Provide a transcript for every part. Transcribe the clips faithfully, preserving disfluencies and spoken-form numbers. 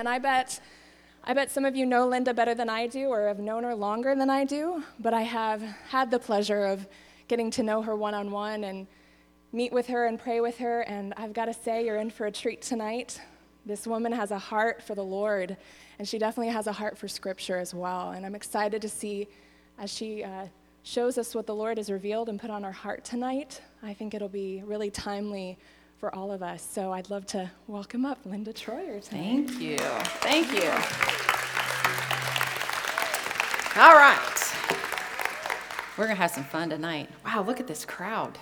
and I bet I bet some of you know Linda better than I do, or have known her longer than I do, but I have had the pleasure of getting to know her one-on-one and meet with her and pray with her, and I've got to say, you're in for a treat tonight. This woman has a heart for the Lord, and she definitely has a heart for Scripture as well, and I'm excited to see as she uh, shows us what the Lord has revealed and put on our heart tonight. I think it'll be really timely for all of us. So I'd love to welcome up Linda Troyer tonight. Thank you. Thank you. All right. We're going to have some fun tonight. Wow, look at this crowd.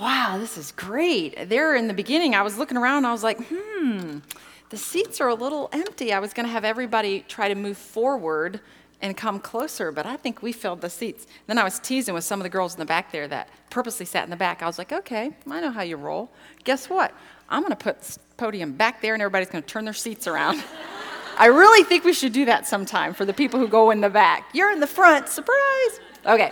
Wow, this is great. There in the beginning, I was looking around, and I was like, hmm, the seats are a little empty. I was going to have everybody try to move forward and come closer, but I think we filled the seats. Then I was teasing with some of the girls in the back there that purposely sat in the back. I was like, okay, I know how you roll. Guess what? I'm going to put this podium back there, and everybody's going to turn their seats around. I really think we should do that sometime for the people who go in the back. You're in the front. Surprise. Okay.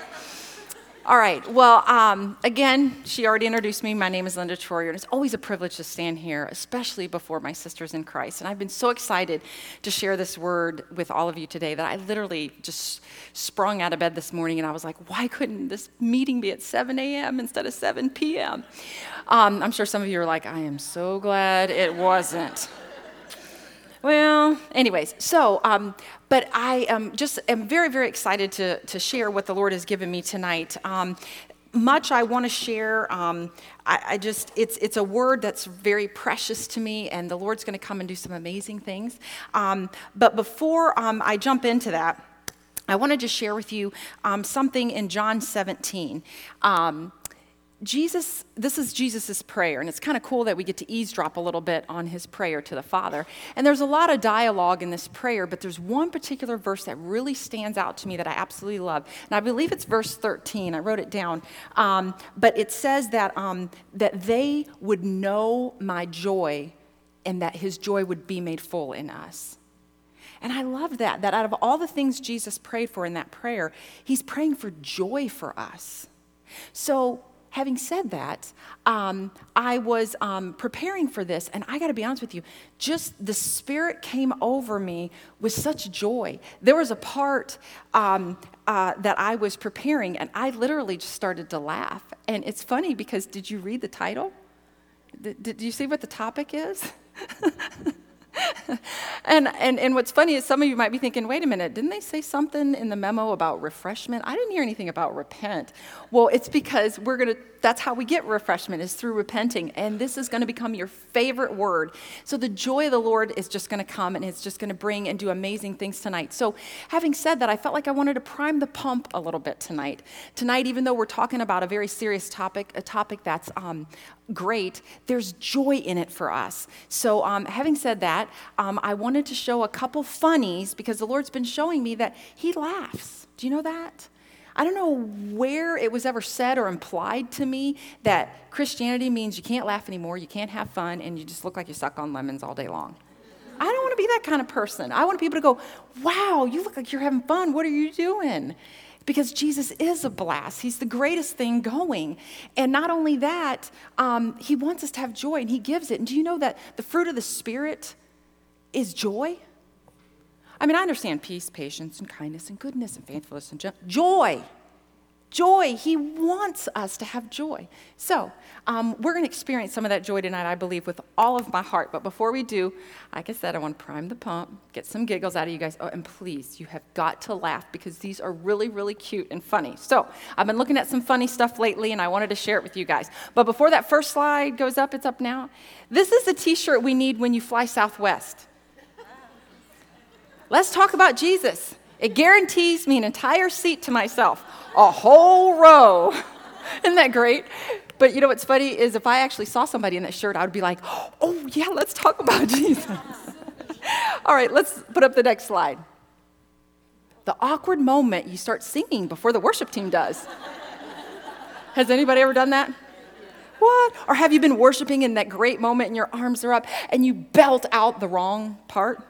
All right. Well, um, again, she already introduced me. My name is Linda Troyer, and it's always a privilege to stand here, especially before my sisters in Christ. And I've been so excited to share this word with all of you today that I literally just sprung out of bed this morning, and I was like, why couldn't this meeting be at seven a.m. instead of seven p.m.? Um, I'm sure some of you are like, I am so glad it wasn't. Well, anyways, so, um, but I um, just am very, very excited to to share what the Lord has given me tonight. Um, much I want to share. Um, I, I just, it's it's a word that's very precious to me, and the Lord's going to come and do some amazing things. Um, but before um, I jump into that, I wanted to share with you um, something in John seventeen. Um Jesus, this is Jesus' prayer, and it's kind of cool that we get to eavesdrop a little bit on his prayer to the Father. And there's a lot of dialogue in this prayer, but there's one particular verse that really stands out to me that I absolutely love. And I believe it's verse thirteen. I wrote it down. Um, but it says that, um, that they would know my joy, and that his joy would be made full in us. And I love that, that out of all the things Jesus prayed for in that prayer, he's praying for joy for us. So, having said that, um, I was um, preparing for this, and I got to be honest with you, just the Spirit came over me with such joy. There was a part um, uh, that I was preparing, and I literally just started to laugh. And it's funny because, did you read the title? Did, did you see what the topic is? And, and and what's funny is some of you might be thinking, wait a minute, didn't they say something in the memo about refreshment? I didn't hear anything about repent. Well, it's because we're going to, that's how we get refreshment, is through repenting. And this is going to become your favorite word. So the joy of the Lord is just going to come, and it's just going to bring and do amazing things tonight. So having said that, I felt like I wanted to prime the pump a little bit tonight. Tonight, even though we're talking about a very serious topic, a topic that's um, great, there's joy in it for us. So um, having said that, um, I wanted to show a couple funnies, because the Lord's been showing me that he laughs. Do you know that? I don't know where it was ever said or implied to me that Christianity means you can't laugh anymore, you can't have fun, and you just look like you suck on lemons all day long. I don't want to be that kind of person. I want people to go, wow, you look like you're having fun. What are you doing? Because Jesus is a blast. He's the greatest thing going. And not only that, um, he wants us to have joy, and he gives it. And do you know that the fruit of the Spirit is joy? I mean, I understand peace, patience, and kindness, and goodness, and faithfulness, and joy. Joy. He wants us to have joy. So um, we're going to experience some of that joy tonight, I believe, with all of my heart. But before we do, like I said, I want to prime the pump, get some giggles out of you guys. Oh, and please, you have got to laugh, because these are really, really cute and funny. So I've been looking at some funny stuff lately, and I wanted to share it with you guys. But before that first slide goes up, it's up now. This is the T-shirt we need when you fly Southwest. Let's talk about Jesus. It guarantees me an entire seat to myself, a whole row. Isn't that great? But you know what's funny is if I actually saw somebody in that shirt, I would be like, oh, yeah, let's talk about Jesus. All right, let's put up the next slide. The awkward moment you start singing before the worship team does. Has anybody ever done that? What? Or have you been worshiping in that great moment and your arms are up and you belt out the wrong part?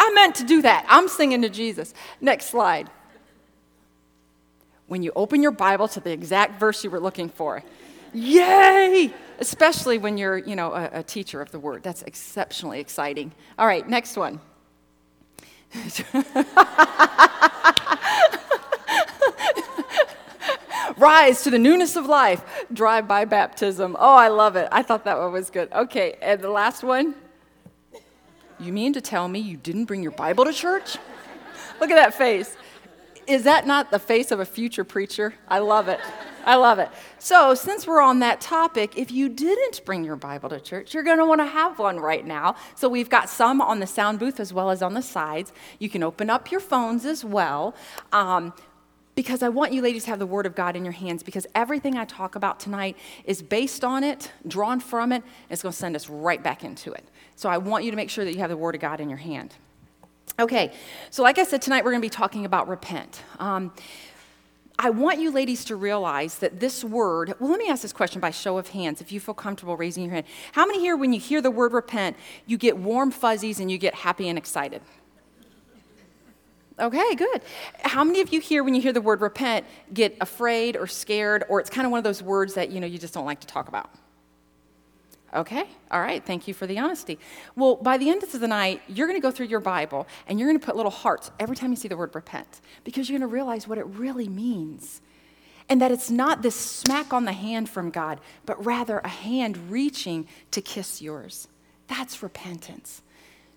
I meant to do that. I'm singing to Jesus. Next slide. When you open your Bible to the exact verse you were looking for. Yay! especially when you're, you know, a, a teacher of the word. That's exceptionally exciting. All right, next one. Rise to the newness of life. Drive-by baptism. Oh, I love it. I thought that one was good. Okay, and the last one. You mean to tell me you didn't bring your Bible to church? Look at that face. Is that not the face of a future preacher? I love it. I love it. So since we're on that topic, if you didn't bring your Bible to church, you're going to want to have one right now. So we've got some on the sound booth as well as on the sides. You can open up your phones as well. Um, because I want you ladies to have the Word of God in your hands, because everything I talk about tonight is based on it, drawn from it, and it's going to send us right back into it. So I want you to make sure that you have the Word of God in your hand. Okay, so like I said, tonight we're going to be talking about repent. Um, I want you ladies to realize that this word, well, let me ask this question by show of hands, if you feel comfortable raising your hand. How many here, when you hear the word repent, you get warm fuzzies and you get happy and excited? Okay, good. How many of you here, when you hear the word repent, get afraid or scared, or it's kind of one of those words that, you know, you just don't like to talk about? Okay, all right, thank you for the honesty. Well, by the end of the night, you're going to go through your Bible, and you're going to put little hearts every time you see the word repent, because you're going to realize what it really means, and that it's not this smack on the hand from God, but rather a hand reaching to kiss yours. That's repentance.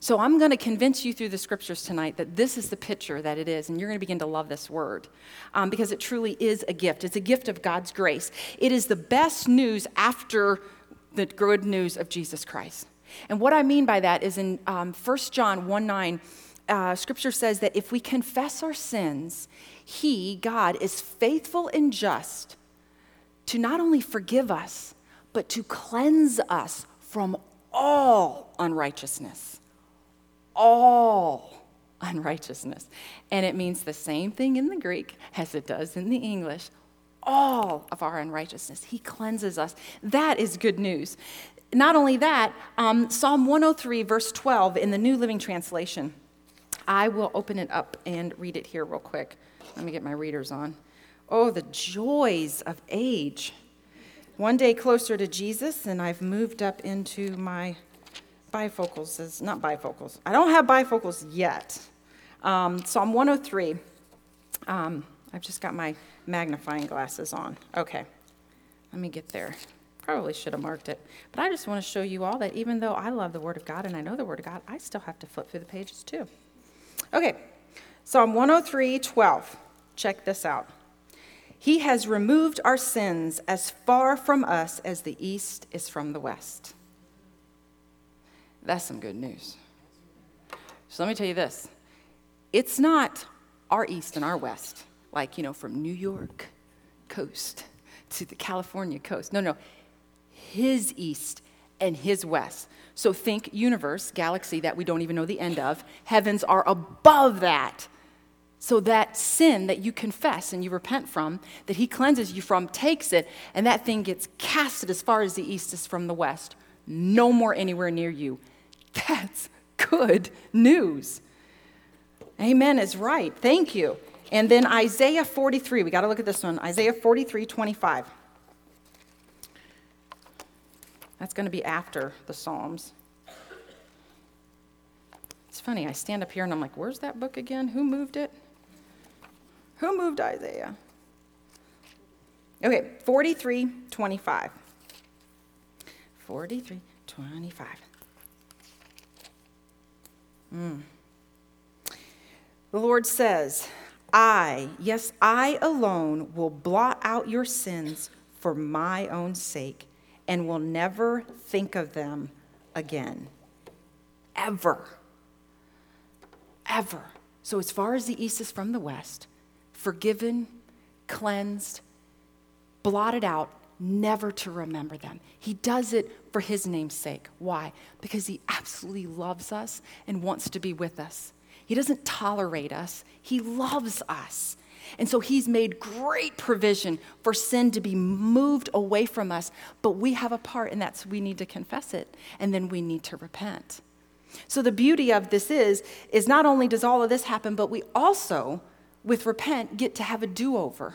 So I'm going to convince you through the scriptures tonight that this is the picture that it is, and you're going to begin to love this word um, because it truly is a gift. It's a gift of God's grace. It is the best news after the good news of Jesus Christ. And what I mean by that is in um, First John one nine, uh, scripture says that if we confess our sins, he, God, is faithful and just to not only forgive us, but to cleanse us from all unrighteousness. All unrighteousness. And it means the same thing in the Greek as it does in the English. All of our unrighteousness. He cleanses us. That is good news. Not only that, um, Psalm one oh three, verse twelve in the New Living Translation. I will open it up and read it here real quick. Let me get my readers on. Oh, the joys of age. One day closer to Jesus, and I've moved up into my... Bifocals is not bifocals. I don't have bifocals yet. Um, Psalm one oh three. Um, I've just got my magnifying glasses on. Okay, let me get there. Probably should have marked it. But I just want to show you all that even though I love the Word of God and I know the Word of God, I still have to flip through the pages too. Okay, Psalm one oh three, twelve. Check this out. He has removed our sins as far from us as the east is from the west. That's some good news. So let me tell you this. It's not our east and our west, like, you know, from New York coast to the California coast. No, no. His east and his west. So think universe, galaxy that we don't even know the end of. Heavens are above that. So that sin that you confess and you repent from, that he cleanses you from, takes it, and that thing gets casted as far as the east is from the west. No more anywhere near you. That's good news. Amen is right. Thank you. And then Isaiah forty-three. We got to look at this one. Isaiah forty-three, twenty-five. That's going to be after the Psalms. It's funny. I stand up here and I'm like, where's that book again? Who moved it? Who moved Isaiah? Okay, forty-three, twenty-five. forty-three, twenty-five. Mm. The Lord says, I, yes, I alone will blot out your sins for my own sake and will never think of them again. Ever. Ever. So as far as the east is from the west, forgiven, cleansed, blotted out, never to remember them. He does it for his name's sake. Why? Because he absolutely loves us and wants to be with us. He doesn't tolerate us. He loves us. And so he's made great provision for sin to be moved away from us, but we have a part, and that's we need to confess it, and then we need to repent. So the beauty of this is, is not only does all of this happen, but we also, with repent, get to have a do-over.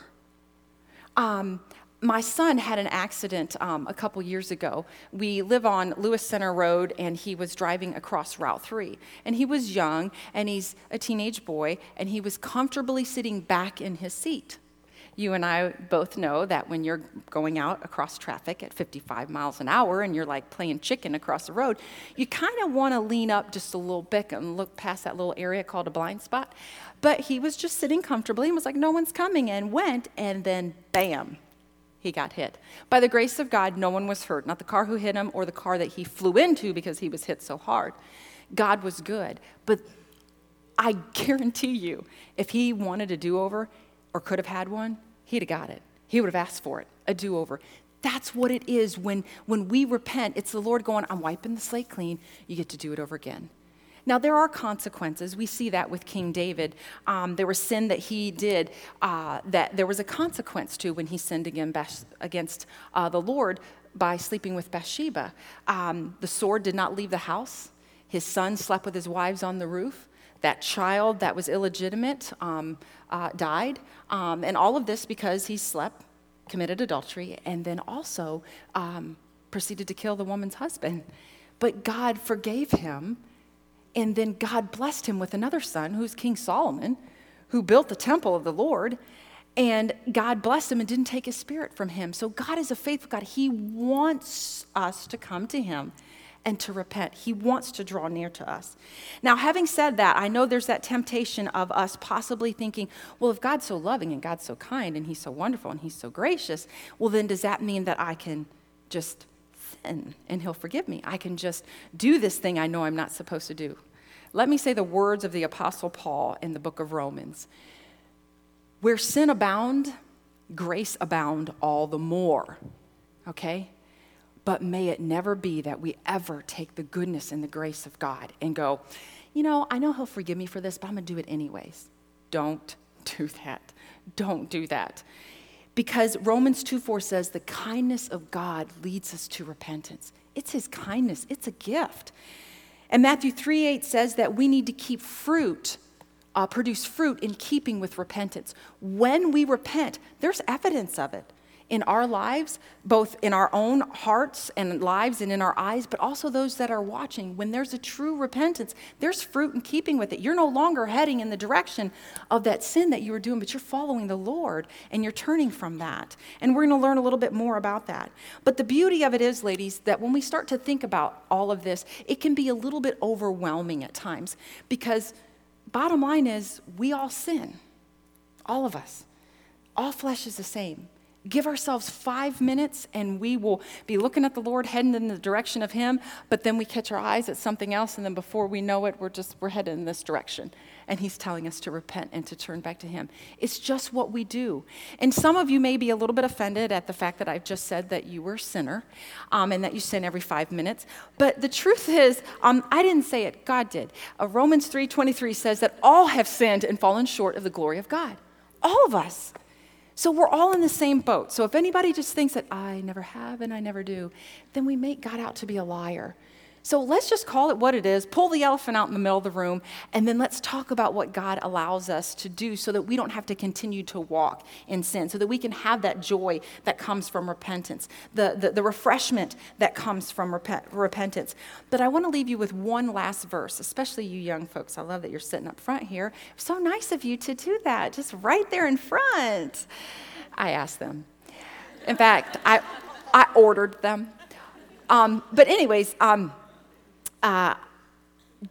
Um, my son had an accident um, a couple years ago. We live on Lewis Center Road, and he was driving across Route three. And he was young, and he's a teenage boy, and he was comfortably sitting back in his seat. You and I both know that when you're going out across traffic at fifty-five miles an hour and you're like playing chicken across the road, you kind of want to lean up just a little bit and look past that little area called a blind spot. But he was just sitting comfortably and was like, no one's coming, and went, and then bam, he got hit. By the grace of God, no one was hurt, not the car who hit him or the car that he flew into because he was hit so hard. God was good. But I guarantee you, if he wanted a do-over or could have had one, he'd have got it. He would have asked for it, a do-over. That's what it is when, when we repent. It's the Lord going, I'm wiping the slate clean. You get to do it over again. Now, there are consequences. We see that with King David. Um, there was sin that he did uh, that there was a consequence to when he sinned again against uh, the Lord by sleeping with Bathsheba. Um, the sword did not leave the house. His son slept with his wives on the roof. That child that was illegitimate um, uh, died, um, and all of this because he slept, committed adultery, and then also um, proceeded to kill the woman's husband. But God forgave him, and then God blessed him with another son, who's King Solomon, who built the temple of the Lord, and God blessed him and didn't take his spirit from him. So God is a faithful God. He wants us to come to him and to repent. He wants to draw near to us. Now, having said that, I know there's that temptation of us possibly thinking, well, if God's so loving and God's so kind and he's so wonderful and he's so gracious, well, then does that mean that I can just sin and he'll forgive me? I can just do this thing I know I'm not supposed to do. Let me say the words of the Apostle Paul in the book of Romans. Where sin abound, grace abound all the more. Okay? But may it never be that we ever take the goodness and the grace of God and go, you know, I know he'll forgive me for this, but I'm going to do it anyways. Don't do that. Don't do that. Because Romans two four says the kindness of God leads us to repentance. It's his kindness. It's a gift. And Matthew three eight says that we need to keep fruit, uh, produce fruit in keeping with repentance. When we repent, there's evidence of it in our lives, both in our own hearts and lives and in our eyes, but also those that are watching. When there's a true repentance, there's fruit in keeping with it. You're no longer heading in the direction of that sin that you were doing, but you're following the Lord and you're turning from that. And we're going to learn a little bit more about that. But the beauty of it is, ladies, that when we start to think about all of this, it can be a little bit overwhelming at times, because bottom line is we all sin, all of us. All flesh is the same. Give ourselves five minutes and we will be looking at the Lord, heading in the direction of him, but then we catch our eyes at something else, and then before we know it, we're just, we're headed in this direction. And he's telling us to repent and to turn back to him. It's just what we do. And some of you may be a little bit offended at the fact that I've just said that you were a sinner um, and that you sin every five minutes. But the truth is, um, I didn't say it, God did. Uh, Romans three twenty-three says that all have sinned and fallen short of the glory of God. All of us. So we're all in the same boat. So if anybody just thinks that I never have and I never do, then we make God out to be a liar. So let's just call it what it is, pull the elephant out in the middle of the room, and then let's talk about what God allows us to do so that we don't have to continue to walk in sin, so that we can have that joy that comes from repentance, the, the, the refreshment that comes from repent, repentance. But I want to leave you with one last verse, especially you young folks. I love that you're sitting up front here. So nice of you to do that, just right there in front. I asked them. In fact, I, I ordered them. Um, but anyways, um, uh,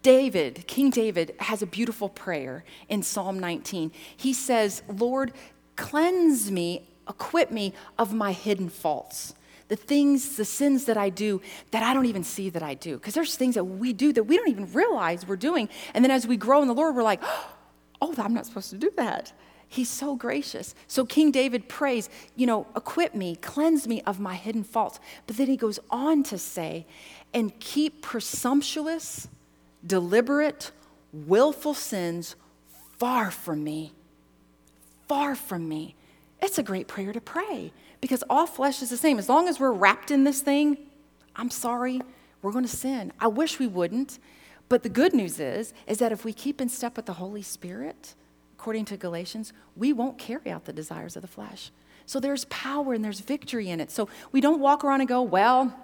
David, King David, has a beautiful prayer in Psalm nineteen. He says, Lord, cleanse me, acquit me of my hidden faults, the things, the sins that I do that I don't even see that I do. Because there's things that we do that we don't even realize we're doing. And then as we grow in the Lord, we're like, oh, I'm not supposed to do that. He's so gracious. So King David prays, you know, acquit me, cleanse me of my hidden faults. But then he goes on to say, and keep presumptuous, deliberate, willful sins far from me, far from me. It's a great prayer to pray, because all flesh is the same. As long as we're wrapped in this thing, I'm sorry, we're going to sin. I wish we wouldn't. But the good news is, is that if we keep in step with the Holy Spirit, according to Galatians, we won't carry out the desires of the flesh. So there's power and there's victory in it. So we don't walk around and go, well,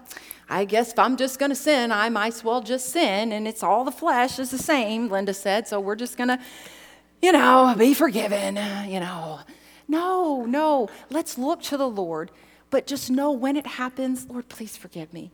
I guess if I'm just going to sin, I might as well just sin. And it's all the flesh is the same, Linda said. So we're just going to, you know, be forgiven, you know. No, no. Let's look to the Lord. But just know when it happens, Lord, please forgive me.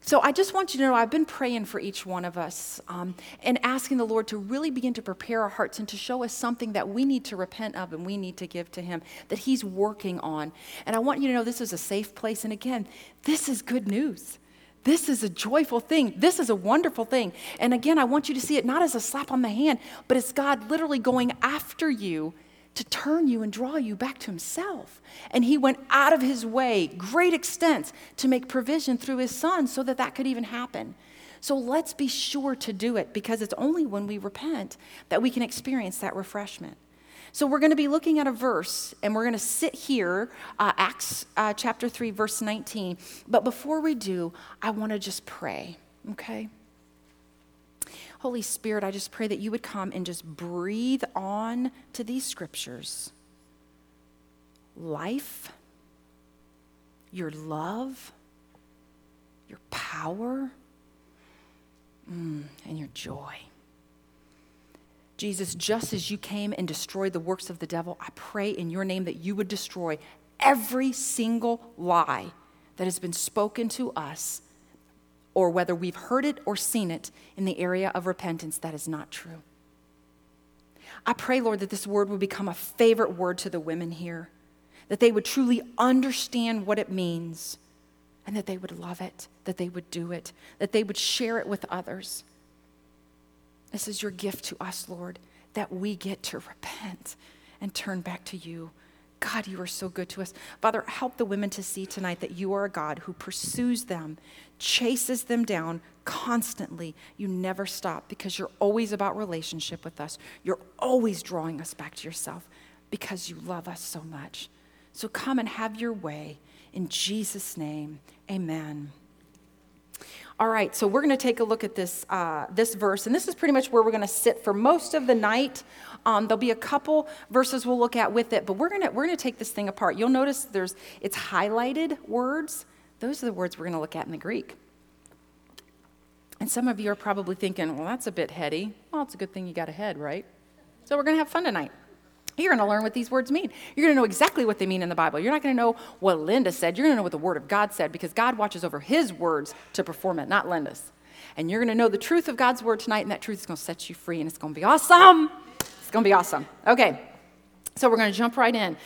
So I just want you to know I've been praying for each one of us um, and asking the Lord to really begin to prepare our hearts and to show us something that we need to repent of and we need to give to him, that he's working on. And I want you to know this is a safe place. And again, this is good news. This is a joyful thing. This is a wonderful thing. And again, I want you to see it not as a slap on the hand, but it's God literally going after you to turn you and draw you back to himself. And he went out of his way, great extents, to make provision through his son so that that could even happen. So let's be sure to do it, because it's only when we repent that we can experience that refreshment. So we're going to be looking at a verse, and we're going to sit here, uh, Acts uh, chapter three, verse nineteen. But before we do, I want to just pray, okay? Holy Spirit, I just pray that you would come and just breathe on to these scriptures life, your love, your power, mm, and your joy. Jesus, just as you came and destroyed the works of the devil, I pray in your name that you would destroy every single lie that has been spoken to us, or whether we've heard it or seen it in the area of repentance that is not true. I pray, Lord, that this word would become a favorite word to the women here, that they would truly understand what it means, and that they would love it, that they would do it, that they would share it with others. This is your gift to us, Lord, that we get to repent and turn back to you. God, you are so good to us. Father, help the women to see tonight that you are a God who pursues them, chases them down constantly. You never stop, because you're always about relationship with us. You're always drawing us back to yourself because you love us so much. So come and have your way. In Jesus' name, amen. All right, so we're going to take a look at this uh, this verse, and this is pretty much where we're going to sit for most of the night. Um, there'll be a couple verses we'll look at with it, but we're going to we're going to take this thing apart. You'll notice there's it's highlighted words. Those are the words we're going to look at in the Greek. And some of you are probably thinking, well, that's a bit heady. Well, it's a good thing you got a head, right? So we're going to have fun tonight. You're going to learn what these words mean. You're going to know exactly what they mean in the Bible. You're not going to know what Linda said. You're going to know what the Word of God said, because God watches over his words to perform it, not Linda's. And you're going to know the truth of God's Word tonight, and that truth is going to set you free, and it's going to be awesome. It's going to be awesome. Okay, so we're going to jump right in.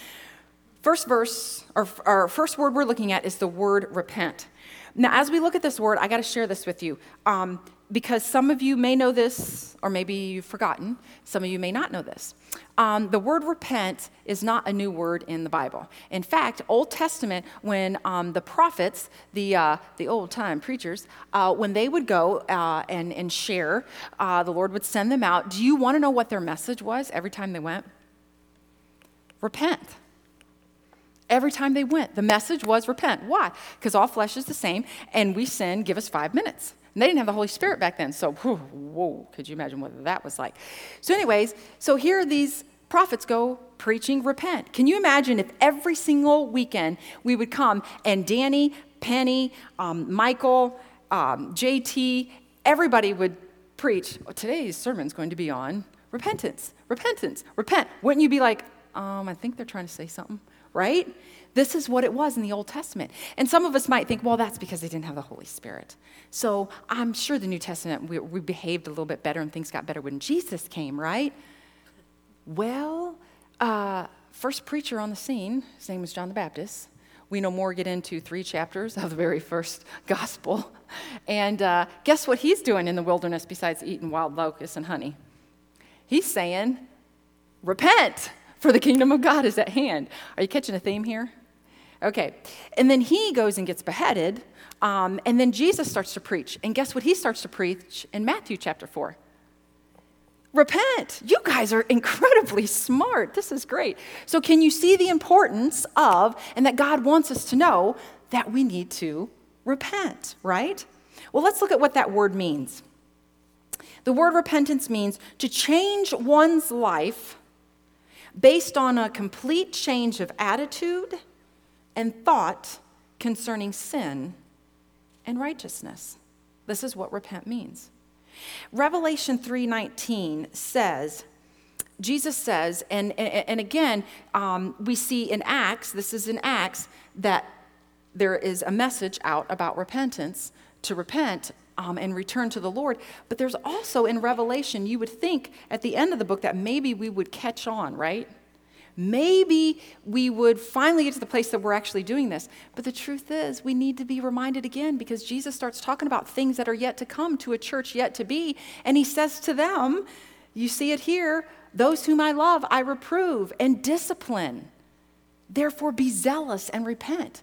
First verse, or our first word we're looking at is the word repent. Now, as we look at this word, I got to share this with you, um, because some of you may know this, or maybe you've forgotten. Some of you may not know this. Um, the word repent is not a new word in the Bible. In fact, Old Testament, when um, the prophets, the uh, the old-time preachers, uh, when they would go uh, and, and share, uh, the Lord would send them out. Do you want to know what their message was every time they went? Repent. Every time they went, the message was repent. Why? Because all flesh is the same, and we sin, give us five minutes. And they didn't have the Holy Spirit back then, so whew, whoa, could you imagine what that was like? So anyways, so here these prophets go preaching repent. Can you imagine if every single weekend we would come and Danny, Penny, um, Michael, um, J T, everybody would preach, oh, today's sermon's going to be on repentance, repentance, repent. Wouldn't you be like, um, I think they're trying to say something? Right? This is what it was in the Old Testament. And some of us might think, well, that's because they didn't have the Holy Spirit. So I'm sure the New Testament, we, we behaved a little bit better and things got better when Jesus came, right? Well, uh, first preacher on the scene, his name was John the Baptist. We no more get into three chapters of the very first gospel. And uh, guess what he's doing in the wilderness besides eating wild locusts and honey? He's saying, repent, for the kingdom of God is at hand. Are you catching a theme here? Okay. And then he goes and gets beheaded. Um, and then Jesus starts to preach. And guess what he starts to preach in Matthew chapter four? Repent. You guys are incredibly smart. This is great. So can you see the importance of, and that God wants us to know, that we need to repent, right? Well, let's look at what that word means. The word repentance means to change one's life based on a complete change of attitude, and thought concerning sin and righteousness. This is what repent means. Revelation three nineteen says, Jesus says, and, and, and again, um, we see in Acts, this is in Acts, that there is a message out about repentance, to repent um, and return to the Lord. But there's also in Revelation, you would think at the end of the book that maybe we would catch on, right? Maybe we would finally get to the place that we're actually doing this. But the truth is, we need to be reminded again, because Jesus starts talking about things that are yet to come to a church yet to be. And he says to them, you see it here, those whom I love, I reprove and discipline. Therefore, be zealous and repent.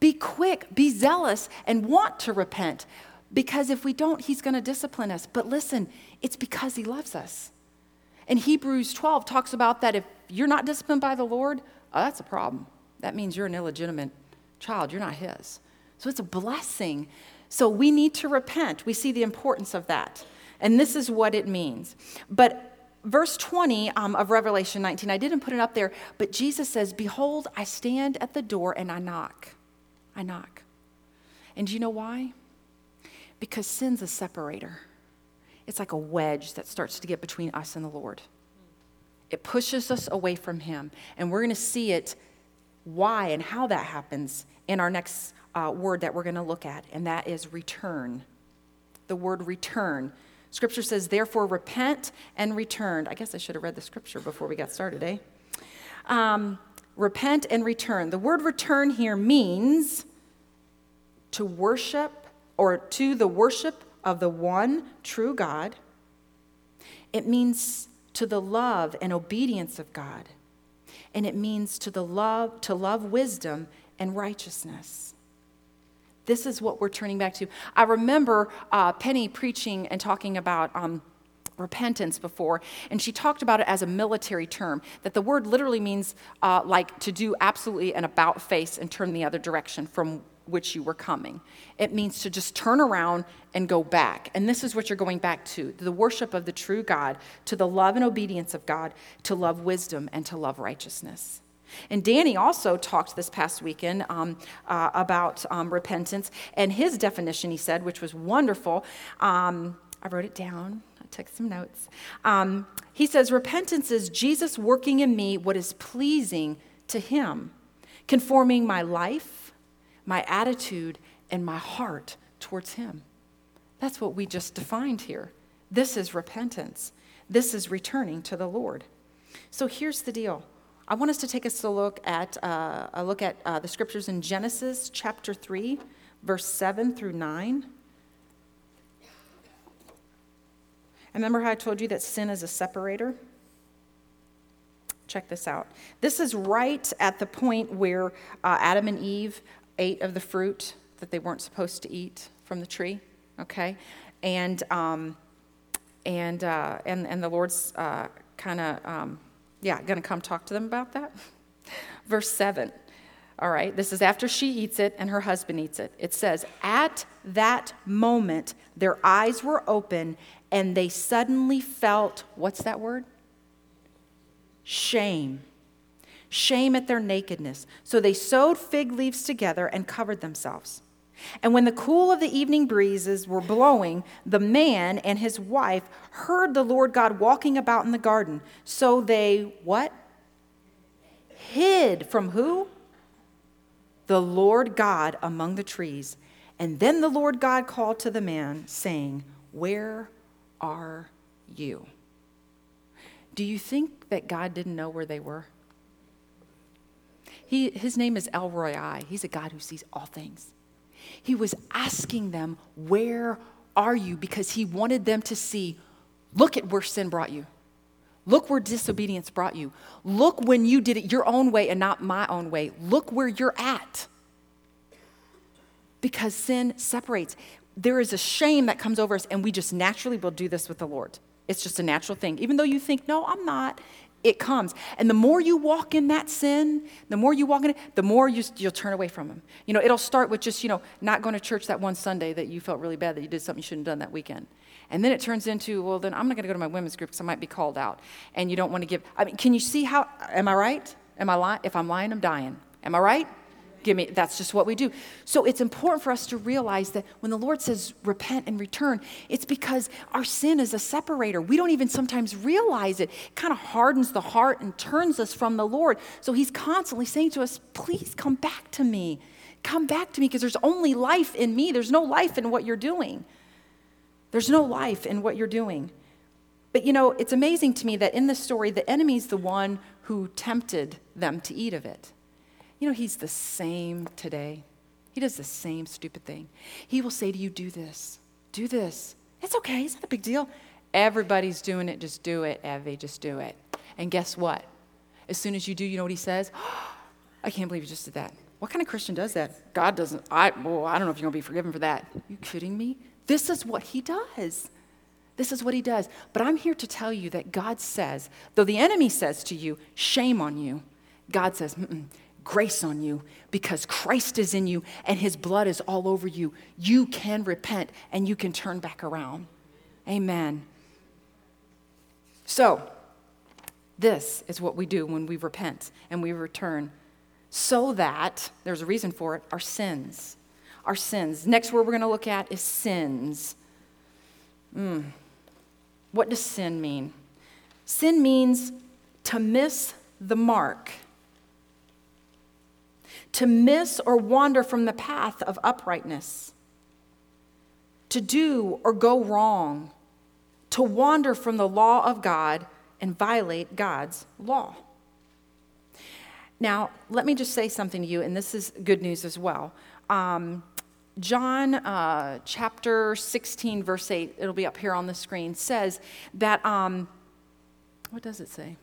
Be quick, be zealous, and want to repent. Because if we don't, he's going to discipline us. But listen, it's because he loves us. And Hebrews twelve talks about that if you're not disciplined by the Lord, oh, that's a problem. That means you're an illegitimate child. You're not his. So it's a blessing. So we need to repent. We see the importance of that. And this is what it means. But verse twenty um, of Revelation nineteen, I didn't put it up there, but Jesus says, behold, I stand at the door and I knock. I knock. And do you know why? Because sin's a separator. It's like a wedge that starts to get between us and the Lord. It pushes us away from him. And we're going to see it, why and how that happens in our next uh, word that we're going to look at, and that is return. The word return. Scripture says, therefore, repent and return. I guess I should have read the scripture before we got started, eh? Um, repent and return. The word return here means to worship, or to the worship of the one true God. It means to the love and obedience of God. And it means to the love, to love wisdom and righteousness. This is what we're turning back to. I remember uh, Penny preaching and talking about um, repentance before, and she talked about it as a military term, that the word literally means uh, like to do absolutely an about face and turn the other direction from which you were coming. It means to just turn around and go back. And this is what you're going back to, the worship of the true God, to the love and obedience of God, to love wisdom and to love righteousness. And Danny also talked this past weekend um, uh, about um, repentance, and his definition, he said, which was wonderful. Um, I wrote it down. I took some notes. Um, he says, repentance is Jesus working in me what is pleasing to him, conforming my life, my attitude, and my heart towards him. That's what we just defined here. This is repentance. This is returning to the Lord. So here's the deal. I want us to take us a look at uh, a look at uh, the scriptures in Genesis chapter three, verse seven through nine. And remember how I told you that sin is a separator? Check this out. This is right at the point where uh, Adam and Eve ate of the fruit that they weren't supposed to eat from the tree. Okay, and um, and uh, and and the Lord's uh, kind of. Um, Yeah, going to come talk to them about that. Verse seven. All right, this is after she eats it and her husband eats it. It says, at that moment, their eyes were open and they suddenly felt, what's that word? Shame. Shame at their nakedness. So they sewed fig leaves together and covered themselves. And when the cool of the evening breezes were blowing, the man and his wife heard the Lord God walking about in the garden. So they, what? Hid from who? The Lord God among the trees. And then the Lord God called to the man, saying, where are you? Do you think that God didn't know where they were? He, his name is El Roi. He's a God who sees all things. He was asking them, where are you? Because he wanted them to see, look at where sin brought you. Look where disobedience brought you. Look when you did it your own way and not my own way. Look where you're at. Because sin separates. There is a shame that comes over us, and we just naturally will do this with the Lord. It's just a natural thing. Even though you think, no, I'm not, it comes. And the more you walk in that sin, the more you walk in it, the more you, you'll turn away from him. You know, it'll start with just, you know, not going to church that one Sunday that you felt really bad that you did something you shouldn't have done that weekend. And then it turns into, well, then I'm not going to go to my women's group because I might be called out. And you don't want to give. I mean, can you see how, am I right? Am I lying? If I'm lying, I'm dying. Am I right? give me, that's just what we do. So it's important for us to realize that when the Lord says repent and return, it's because our sin is a separator. We don't even sometimes realize it. It kind of hardens the heart and turns us from the Lord. So he's constantly saying to us, please come back to me. Come back to me, because there's only life in me. There's no life in what you're doing. There's no life in what you're doing. But, you know, it's amazing to me that in this story, the enemy's the one who tempted them to eat of it. You know, he's the same today. He does the same stupid thing. He will say to you, do this, do this. It's okay. It's not a big deal. Everybody's doing it. Just do it, Evie. Just do it. And guess what? As soon as you do, you know what he says? Oh, I can't believe you just did that. What kind of Christian does that? God doesn't. I, well, I don't know if you're going to be forgiven for that. Are you kidding me? This is what he does. This is what he does. But I'm here to tell you that God says, though the enemy says to you, shame on you, God says, mm-mm, grace on you, because Christ is in you and his blood is all over you. You can repent and you can turn back around. Amen. So this is what we do when we repent and we return, so that, there's a reason for it, our sins. Our sins. Next word we're going to look at is sins. Mm. What does sin mean? Sin means to miss the mark, to miss or wander from the path of uprightness, to do or go wrong, to wander from the law of God and violate God's law. Now, let me just say something to you, and this is good news as well. Um, John uh, chapter sixteen, verse eight, it'll be up here on the screen, says that, um, what does it say?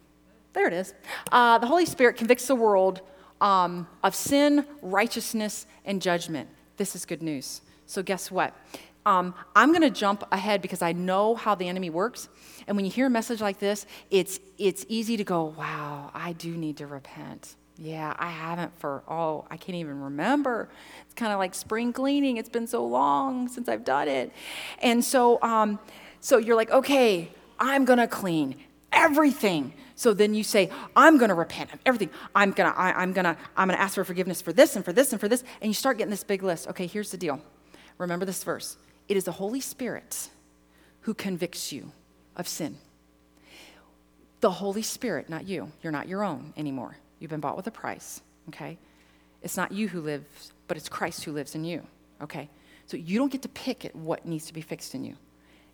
There it is. Uh, the Holy Spirit convicts the world um, of sin, righteousness, and judgment. This is good news. So guess what? Um, I'm going to jump ahead because I know how the enemy works. And when you hear a message like this, it's it's easy to go, wow, I do need to repent. Yeah, I haven't for, oh, I can't even remember. It's kind of like spring cleaning. It's been so long since I've done it. And so, um, so you're like, okay, I'm going to clean everything. So then you say, I'm going to repent of everything. I'm going to, I'm going to, I'm going to ask for forgiveness for this and for this and for this. And you start getting this big list. Okay, here's the deal. Remember this verse. It is the Holy Spirit who convicts you of sin. The Holy Spirit, not you. You're not your own anymore. You've been bought with a price, okay? It's not you who lives, but it's Christ who lives in you, okay? So you don't get to pick at what needs to be fixed in you.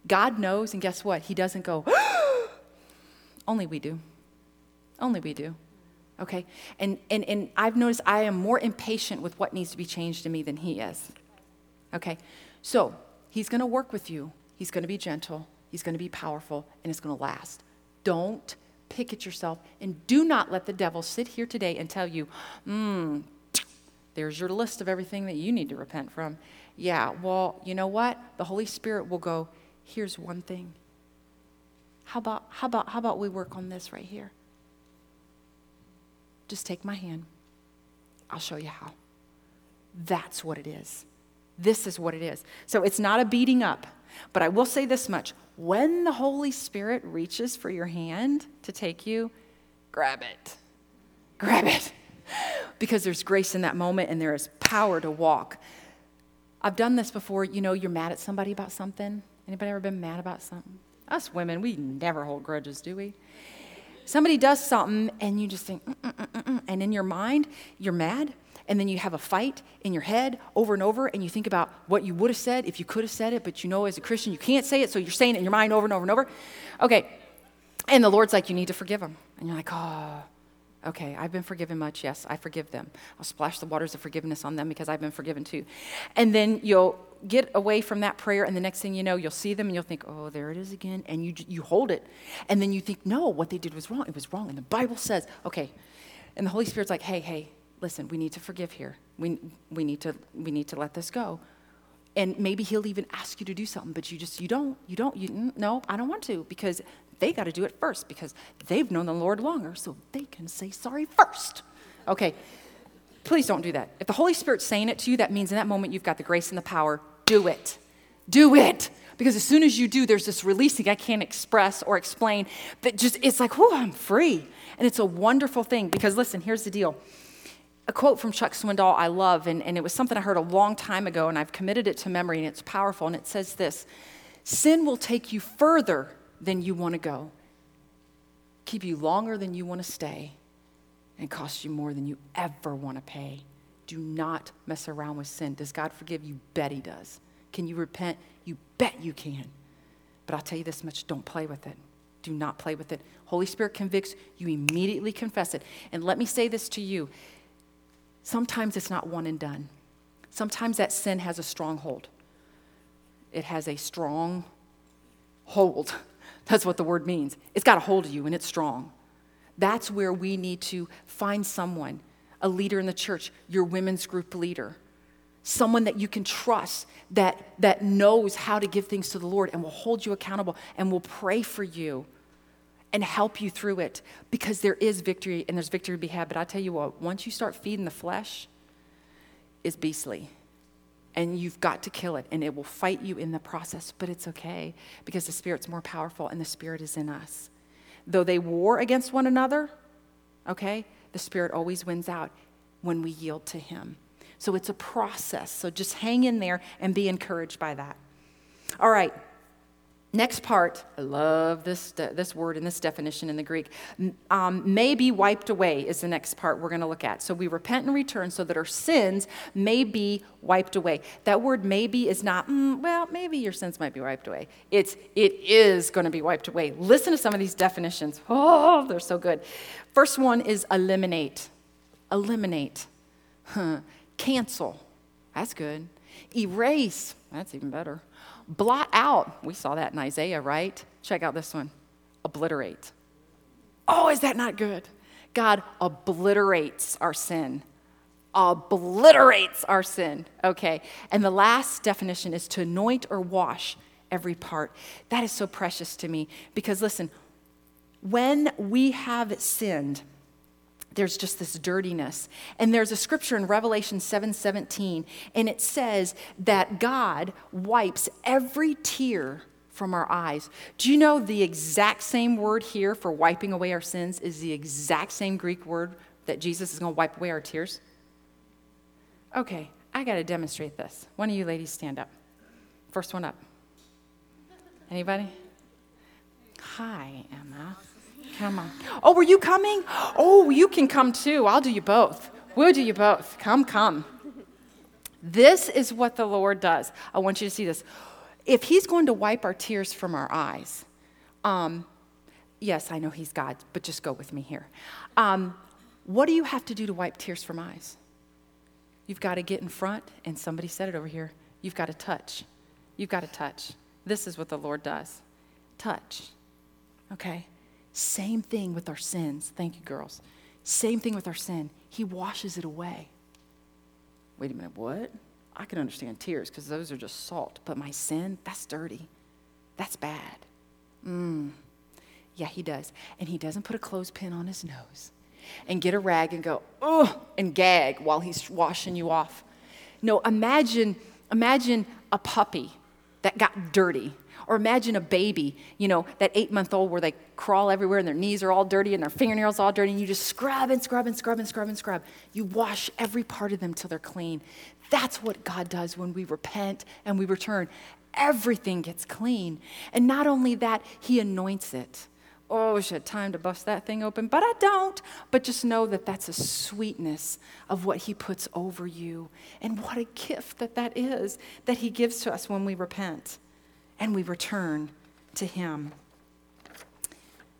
God knows, and guess what? He doesn't go, only we do. Only we do, okay? And, and, and I've noticed I am more impatient with what needs to be changed in me than he is, okay? So he's going to work with you. He's going to be gentle. He's going to be powerful, and it's going to last. Don't pick at yourself, and do not let the devil sit here today and tell you, mm, there's your list of everything that you need to repent from. Yeah, well, you know what? The Holy Spirit will go, here's one thing. How about, how about, how about we work on this right here? Just take my hand. I'll show you how. That's what it is. This is what it is. So it's not a beating up. But I will say this much. When the Holy Spirit reaches for your hand to take you, grab it. Grab it. Because there's grace in that moment and there is power to walk. I've done this before. You know, you're mad at somebody about something. Anybody ever been mad about something? Us women, we never hold grudges, do we? Somebody does something and you just think, mm-mm-mm-mm. And in your mind, you're mad. And then you have a fight in your head over and over, and you think about what you would have said if you could have said it, but you know as a Christian you can't say it, so you're saying it in your mind over and over and over. Okay, and the Lord's like, you need to forgive them. And you're like, oh, okay, I've been forgiven much. Yes, I forgive them. I'll splash the waters of forgiveness on them because I've been forgiven too. And then you'll get away from that prayer, and the next thing you know, you'll see them, and you'll think, oh, there it is again, and you you hold it. And then you think, no, what they did was wrong. It was wrong, and the Bible says, okay. And the Holy Spirit's like, hey, hey. Listen, we need to forgive here. We we need to we need to let this go, and maybe he'll even ask you to do something, but you just you don't you don't you no I don't want to, because they got to do it first, because they've known the Lord longer, so they can say sorry first. Okay, please don't do that. If the Holy Spirit's saying it to you, that means in that moment you've got the grace and the power. Do it, do it, because as soon as you do, there's this releasing I can't express or explain, but just it's like, whoo, I'm free, and it's a wonderful thing. Because listen, here's the deal. a quote from Chuck Swindoll I love, and, and it was something I heard a long time ago, and I've committed it to memory, and it's powerful, and it says this: sin will take you further than you want to go, keep you longer than you want to stay, and cost you more than you ever want to pay. Do not mess around with sin. Does God forgive you? Bet he does. Can you repent? You bet you can. But I'll tell you this much, don't play with it. Do not play with it. Holy Spirit convicts, you immediately confess it. And let me say this to you. Sometimes it's not one and done. Sometimes that sin has a stronghold. It has a strong hold. That's what the word means. It's got a hold of you and it's strong. That's where we need to find someone, a leader in the church, your women's group leader, someone that you can trust, that, that knows how to give things to the Lord and will hold you accountable and will pray for you and help you through it, because there is victory and there's victory to be had. But I tell you what, once you start feeding the flesh, it's beastly. And you've got to kill it, and it will fight you in the process, but it's okay because the Spirit's more powerful and the Spirit is in us. Though they war against one another, okay, the Spirit always wins out when we yield to him. So it's a process. So just hang in there and be encouraged by that. All right, next part. I love this this word and this definition in the Greek. Um, may be wiped away is the next part we're going to look at. So we repent and return so that our sins may be wiped away. That word maybe is not, mm, well, maybe your sins might be wiped away. It's, it is going to be wiped away. Listen to some of these definitions. Oh, they're so good. First one is eliminate. Eliminate. Huh. Cancel. That's good. Erase. That's even better. Blot out. We saw that in Isaiah, right? Check out this one. Obliterate. Oh, is that not good? God obliterates our sin. Obliterates our sin. Okay. And the last definition is to anoint or wash every part. That is so precious to me because, listen, when we have sinned, there's just this dirtiness. And there's a scripture in Revelation seven seventeen, and it says that God wipes every tear from our eyes. Do you know the exact same word here for wiping away our sins is the exact same Greek word that Jesus is going to wipe away our tears? Okay, I got to demonstrate this. One of you ladies stand up. First one up. Anybody? Hi, Emma. Come on. Oh, were you coming? Oh, you can come too. I'll do you both. We'll do you both. Come, come. This is what the Lord does. I want you to see this. If he's going to wipe our tears from our eyes, um, yes, I know he's God, but just go with me here. Um, what do you have to do to wipe tears from eyes? You've got to get in front, and somebody said it over here. You've got to touch. You've got to touch. This is what the Lord does. Touch. Okay. Same thing with our sins. Thank you, girls. Same thing with our sin. He washes it away. Wait a minute, what? I can understand tears because those are just salt, but my sin, that's dirty. That's bad. Mm. Yeah, he does. And he doesn't put a clothespin on his nose and get a rag and go, oh, and gag while he's washing you off. No, imagine, imagine a puppy that got dirty. Or imagine a baby, you know, that eight-month-old where they crawl everywhere and their knees are all dirty and their fingernails all dirty, and you just scrub and scrub and scrub and scrub and scrub. You wash every part of them till they're clean. That's what God does when we repent and we return. Everything gets clean. And not only that, he anoints it. Oh, I wish I had time to bust that thing open, but I don't. But just know that that's a sweetness of what he puts over you. And what a gift that that is that he gives to us when we repent. And we return to him.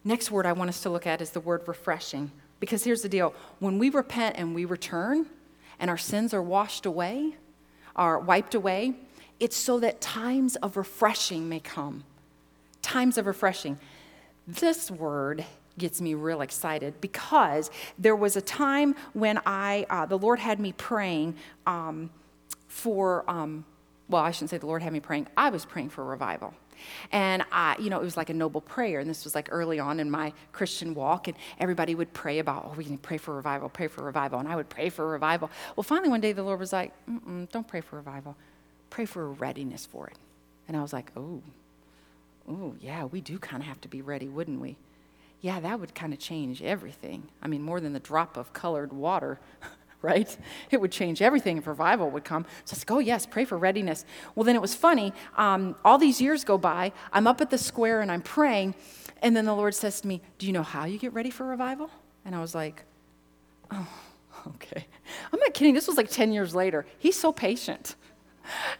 Next word I want us to look at is the word refreshing. Because here's the deal. When we repent and we return, and our sins are washed away, are wiped away, it's so that times of refreshing may come. Times of refreshing. This word gets me real excited because there was a time when I, uh, the Lord had me praying um, for... Um, Well, I shouldn't say the Lord had me praying. I was praying for revival. And, I, you know, it was like a noble prayer. And this was like early on in my Christian walk. And everybody would pray about, oh, we can pray for revival, pray for revival. And I would pray for revival. Well, finally one day the Lord was like, mm-mm, don't pray for revival. Pray for a readiness for it. And I was like, oh, oh, yeah, we do kind of have to be ready, wouldn't we? Yeah, that would kind of change everything. I mean, more than the drop of colored water right? It would change everything if revival would come. So I was like, oh, yes, pray for readiness. Well, then it was funny. Um, all these years go by. I'm up at the square, and I'm praying. And then the Lord says to me, do you know how you get ready for revival? And I was like, oh, okay. I'm not kidding. This was like ten years later. He's so patient.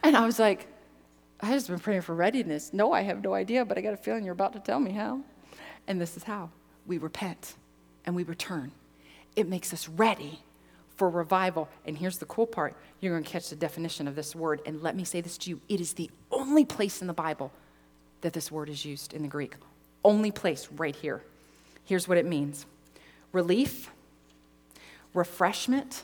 And I was like, I've just been praying for readiness. No, I have no idea, but I got a feeling you're about to tell me how. And this is how. We repent and we return. It makes us ready for revival. And here's the cool part. You're going to catch the definition of this word. And let me say this to you. It is the only place in the Bible that this word is used in the Greek. Only place, right here. Here's what it means. Relief, refreshment,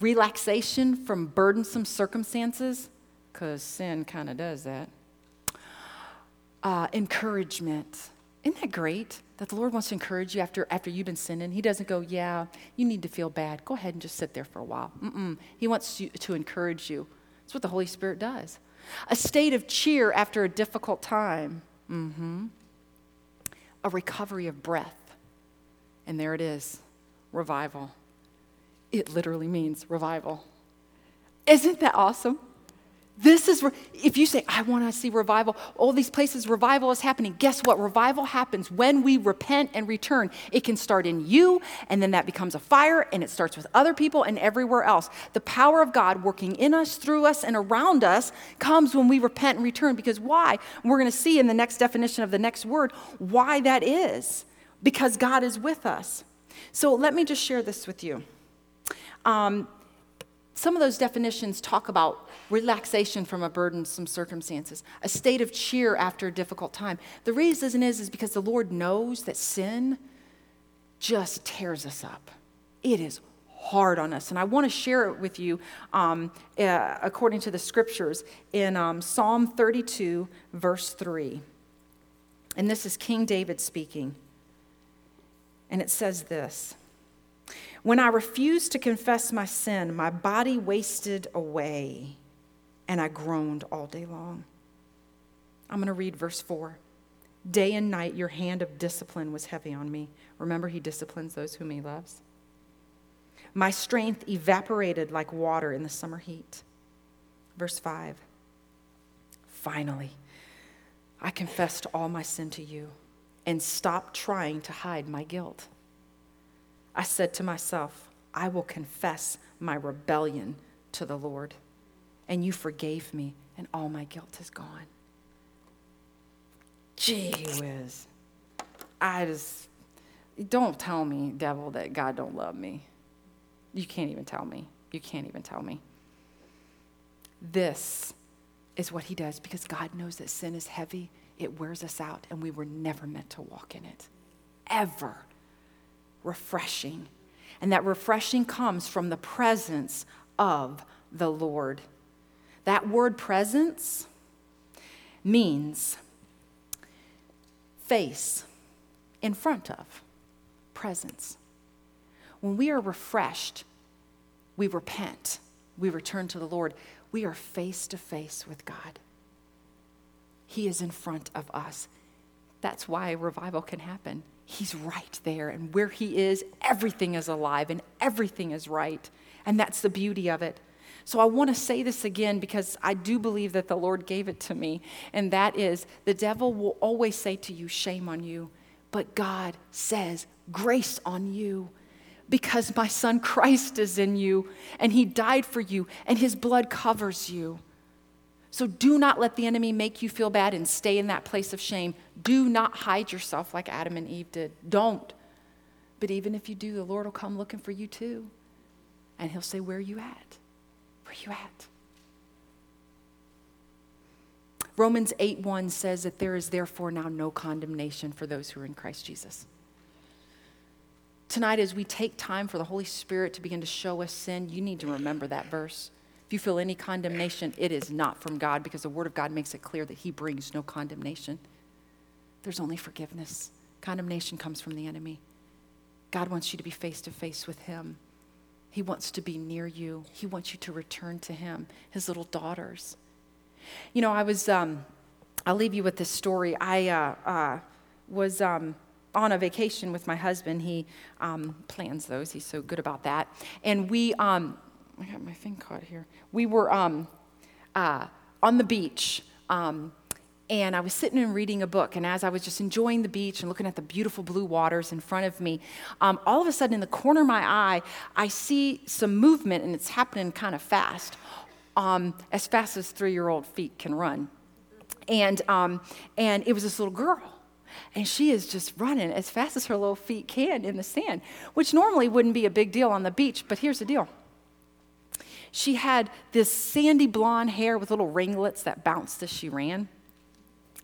relaxation from burdensome circumstances, because sin kind of does that. Uh, encouragement. Isn't that great that the Lord wants to encourage you after, after you've been sinning? He doesn't go, yeah, you need to feel bad. Go ahead and just sit there for a while. Mm-mm. He wants you to encourage you. That's what the Holy Spirit does. A state of cheer after a difficult time. Mm-hmm. A recovery of breath. And there it is, revival. It literally means revival. Isn't that awesome? This is, re- if you say, I want to see revival, all these places revival is happening. Guess what? Revival happens when we repent and return. It can start in you, and then that becomes a fire, and it starts with other people and everywhere else. The power of God working in us, through us, and around us comes when we repent and return. Because why? We're going to see in the next definition of the next word why that is. Because God is with us. So let me just share this with you. Um, some of those definitions talk about relaxation from a burdensome circumstances, a state of cheer after a difficult time. The reason is, is because the Lord knows that sin just tears us up. It is hard on us. And I want to share it with you um, uh, according to the scriptures in um, Psalm thirty-two, verse three. And this is King David speaking. And it says this. When I refused to confess my sin, my body wasted away, and I groaned all day long. I'm going to read verse four. Day and night your hand of discipline was heavy on me. Remember, he disciplines those whom he loves. My strength evaporated like water in the summer heat. Verse five. Finally, I confessed all my sin to you and stopped trying to hide my guilt. I said to myself, I will confess my rebellion to the Lord, and you forgave me, and all my guilt is gone. Gee whiz. I just, don't tell me, devil, that God don't love me. You can't even tell me. You can't even tell me. This is what he does, because God knows that sin is heavy. It wears us out, and we were never meant to walk in it, ever. Refreshing. And that refreshing comes from the presence of the Lord. That word presence means face in front of, presence. When we are refreshed, we repent, we return to the Lord. We are face to face with God. He is in front of us. That's why revival can happen. He's right there, and where he is, everything is alive, and everything is right, and that's the beauty of it. So I want to say this again, because I do believe that the Lord gave it to me, and that is, the devil will always say to you, shame on you, but God says, grace on you, because my son Christ is in you, and he died for you, and his blood covers you. So do not let the enemy make you feel bad and stay in that place of shame. Do not hide yourself like Adam and Eve did. Don't. But even if you do, the Lord will come looking for you too. And he'll say, where are you at? Where are you at? Romans eight one says that there is therefore now no condemnation for those who are in Christ Jesus. Tonight, as we take time for the Holy Spirit to begin to show us sin, you need to remember that verse. If you feel any condemnation, it is not from God, because the Word of God makes it clear that he brings no condemnation. There's only forgiveness. Condemnation comes from the enemy. God wants you to be face to face with him. He wants to be near you. He wants you to return to him, his little daughters. You know, I was, um, I'll leave you with this story. I uh, uh, was um, on a vacation with my husband. He um, plans those. He's so good about that. And we, um, I got my thing caught here. We were um, uh, on the beach, um, and I was sitting and reading a book. And as I was just enjoying the beach and looking at the beautiful blue waters in front of me, um, all of a sudden in the corner of my eye, I see some movement, and it's happening kind of fast, um, as fast as three-year-old feet can run. And um, and it was this little girl, and she is just running as fast as her little feet can in the sand, which normally wouldn't be a big deal on the beach, but here's the deal. She had this sandy blonde hair with little ringlets that bounced as she ran.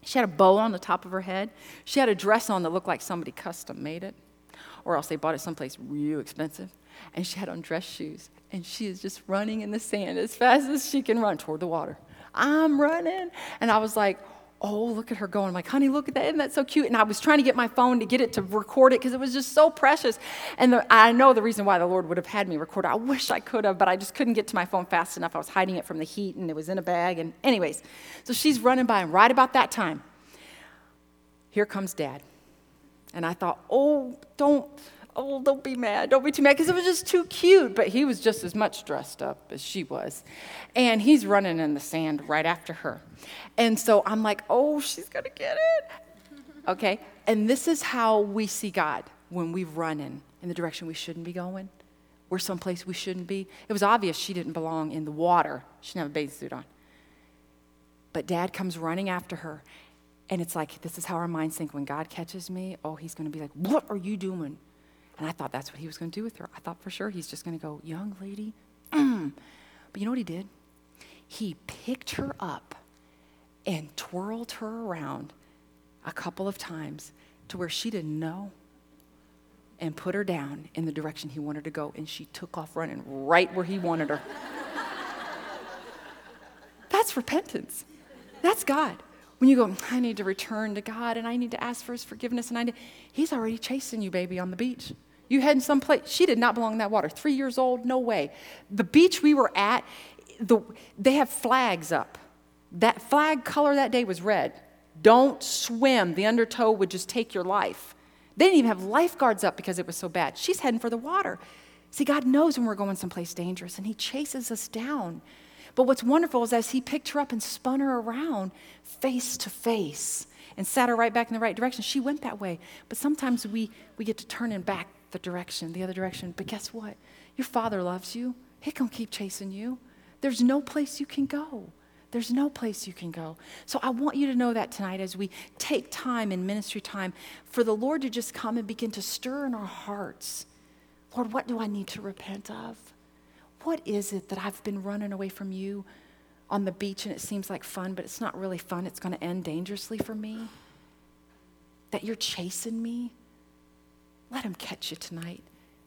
She had a bow on the top of her head. She had a dress on that looked like somebody custom made it, or else they bought it someplace real expensive. And she had on dress shoes, and she is just running in the sand as fast as she can run toward the water. I'm running. And I was like, oh, look at her going. I'm like, honey, look at that. Isn't that so cute? And I was trying to get my phone to get it to record it because it was just so precious. And the, I know the reason why the Lord would have had me record it. I wish I could have, but I just couldn't get to my phone fast enough. I was hiding it from the heat, and it was in a bag. And anyways, so she's running by, and right about that time, here comes Dad. And I thought, oh, don't, oh, don't be mad. Don't be too mad, because it was just too cute. But he was just as much dressed up as she was. And he's running in the sand right after her. And so I'm like, oh, she's going to get it. Okay. And this is how we see God when we run in, in the direction we shouldn't be going. We're someplace we shouldn't be. It was obvious she didn't belong in the water. She didn't have a bathing suit on. But Dad comes running after her. And it's like, this is how our minds think. When God catches me, oh, he's going to be like, what are you doing? And I thought that's what he was going to do with her. I thought for sure he's just going to go, young lady. Mm. But you know what he did? He picked her up and twirled her around a couple of times to where she didn't know, and put her down in the direction he wanted her to go. And she took off running right where he wanted her. That's repentance. That's God. When you go, I need to return to God, and I need to ask for his forgiveness, and I need, he's already chasing you, baby, on the beach. You heading someplace. She did not belong in that water. Three years old, no way. The beach we were at, the, they have flags up. That flag color that day was red. Don't swim. The undertow would just take your life. They didn't even have lifeguards up because it was so bad. She's heading for the water. See, God knows when we're going someplace dangerous, and he chases us down. But what's wonderful is as he picked her up and spun her around face to face and sat her right back in the right direction, she went that way. But sometimes we, we get to turn and back the direction, the other direction. But guess what? Your Father loves you. He can keep chasing you. There's no place you can go. There's no place you can go. So I want you to know that tonight as we take time in ministry time for the Lord to just come and begin to stir in our hearts. Lord, what do I need to repent of? What is it that I've been running away from you on the beach, and it seems like fun, but it's not really fun. It's going to end dangerously for me. That you're chasing me. Let him catch you tonight,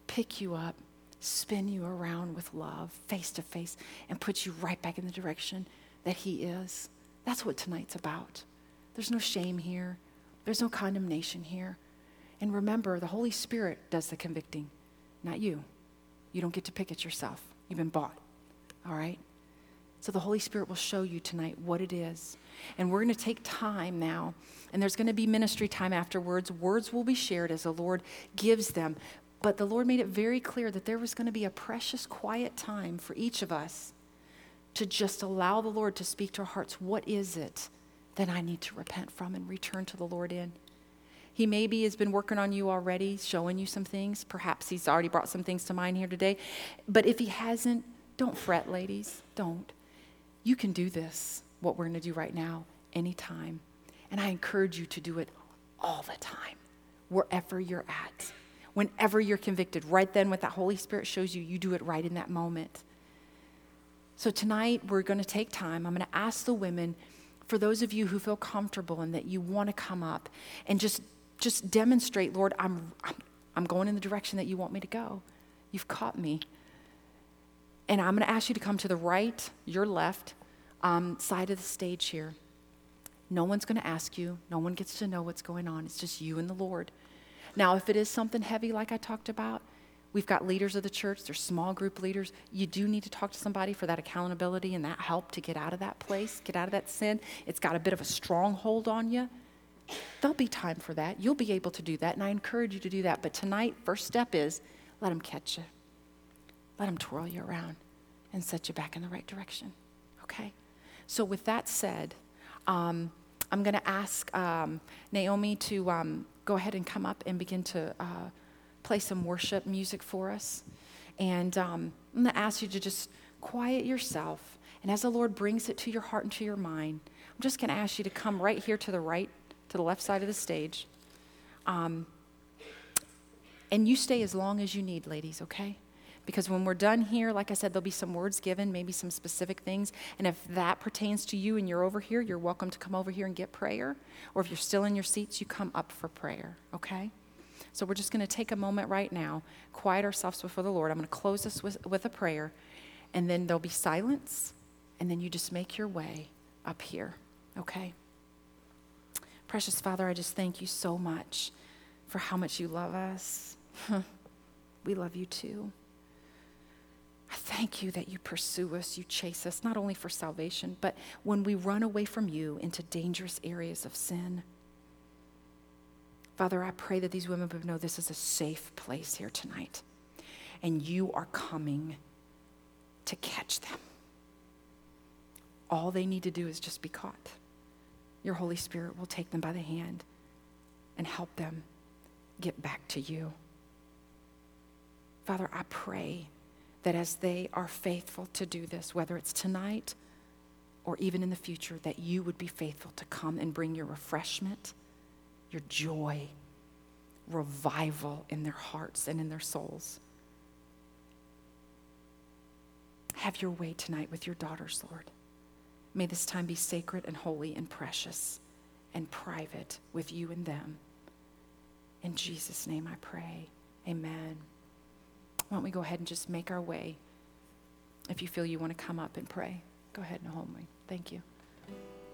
pick you up, spin you around with love, face to face, and put you right back in the direction that he is. That's what tonight's about. There's no shame here. There's no condemnation here. And remember, the Holy Spirit does the convicting, not you. You don't get to pick it yourself. You've been bought, all right? So the Holy Spirit will show you tonight what it is. And we're going to take time now, and there's going to be ministry time afterwards. Words will be shared as the Lord gives them. But the Lord made it very clear that there was going to be a precious, quiet time for each of us to just allow the Lord to speak to our hearts. What is it that I need to repent from and return to the Lord in? He maybe has been working on you already, showing you some things. Perhaps he's already brought some things to mind here today. But if he hasn't, don't fret, ladies. Don't. You can do this, what we're going to do right now, anytime. And I encourage you to do it all the time, wherever you're at. Whenever you're convicted, right then what that Holy Spirit shows you, you do it right in that moment. So tonight we're going to take time. I'm going to ask the women, for those of you who feel comfortable and that you want to come up and just Just demonstrate, Lord, I'm, I'm I'm going in the direction that you want me to go. You've caught me. And I'm going to ask you to come to the right, your left, um, side of the stage here. No one's going to ask you. No one gets to know what's going on. It's just you and the Lord. Now, if it is something heavy like I talked about, we've got leaders of the church. There's small group leaders. You do need to talk to somebody for that accountability and that help to get out of that place, get out of that sin. It's got a bit of a stronghold on you. There'll be time for that. You'll be able to do that, and I encourage you to do that. But tonight, first step is let him catch you. Let him twirl you around and set you back in the right direction, okay? So with that said, um, I'm going to ask um, Naomi to um, go ahead and come up and begin to uh, play some worship music for us. And um, I'm going to ask you to just quiet yourself. And as the Lord brings it to your heart and to your mind, I'm just going to ask you to come right here to the right, to the left side of the stage. Um, and you stay as long as you need, ladies, okay? Because when we're done here, like I said, there'll be some words given, maybe some specific things. And if that pertains to you and you're over here, you're welcome to come over here and get prayer. Or if you're still in your seats, you come up for prayer, okay? So we're just going to take a moment right now, quiet ourselves before the Lord. I'm going to close this with, with a prayer, and then there'll be silence, and then you just make your way up here, okay? Precious Father, I just thank you so much for how much you love us. We love you too. I thank you that you pursue us, you chase us, not only for salvation, but when we run away from you into dangerous areas of sin. Father, I pray that these women would know this is a safe place here tonight, and you are coming to catch them. All they need to do is just be caught. Your Holy Spirit will take them by the hand and help them get back to you. Father, I pray that as they are faithful to do this, whether it's tonight or even in the future, that you would be faithful to come and bring your refreshment, your joy, revival in their hearts and in their souls. Have your way tonight with your daughters, Lord. May this time be sacred and holy and precious and private with you and them. In Jesus' name I pray, amen. Why don't we go ahead and just make our way? If you feel you want to come up and pray, go ahead and hold me. Thank you.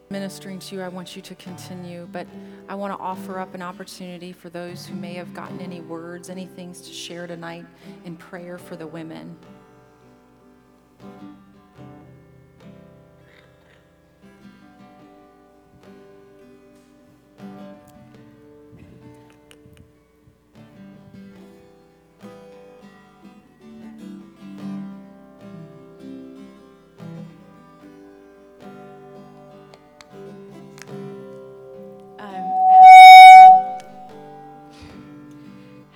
Ministering to you, I want you to continue, but I want to offer up an opportunity for those who may have gotten any words, any things to share tonight in prayer for the women.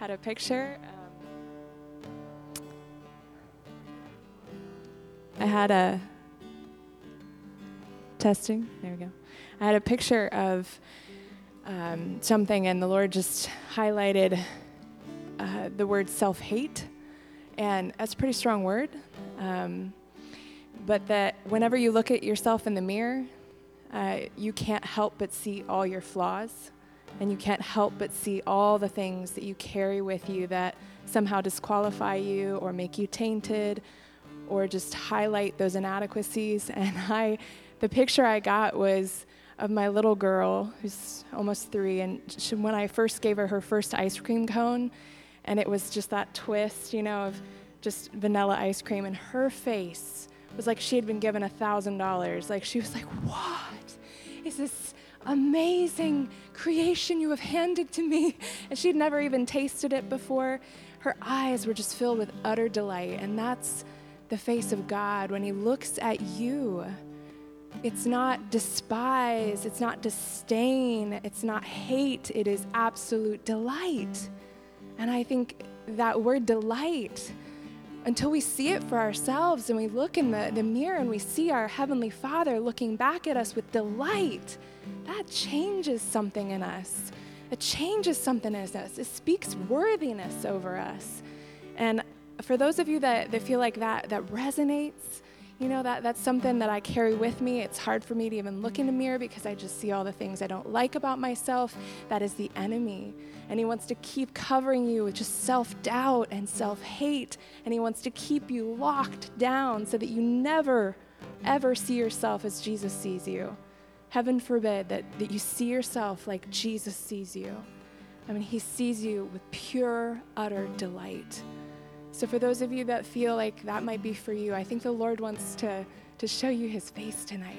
A picture. Um, I had a testing. There we go. I had a picture of um, something, and the Lord just highlighted uh, the word self-hate, and that's a pretty strong word. Um, but that whenever you look at yourself in the mirror, uh, you can't help but see all your flaws. And you can't help but see all the things that you carry with you that somehow disqualify you or make you tainted or just highlight those inadequacies. And I, the picture I got was of my little girl who's almost three. And she, when I first gave her her first ice cream cone, and it was just that twist, you know, of just vanilla ice cream. And her face was like she had been given a thousand dollars. Like she was like, what is this amazing creation you have handed to me? And she'd never even tasted it before. Her eyes were just filled with utter delight. And that's the face of God when he looks at you. It's not despise, it's not disdain, it's not hate, it is absolute delight. And I think that word delight, until we see it for ourselves and we look in the, the mirror and we see our Heavenly Father looking back at us with delight, that changes something in us. It changes something in us. It speaks worthiness over us. And for those of you that, that feel like that that resonates, you know, that, that's something that I carry with me. It's hard for me to even look in the mirror because I just see all the things I don't like about myself. That is the enemy. And he wants to keep covering you with just self-doubt and self-hate. And he wants to keep you locked down so that you never, ever see yourself as Jesus sees you. Heaven forbid that, that you see yourself like Jesus sees you. I mean, he sees you with pure, utter delight. So for those of you that feel like that might be for you, I think the Lord wants to, to show you his face tonight.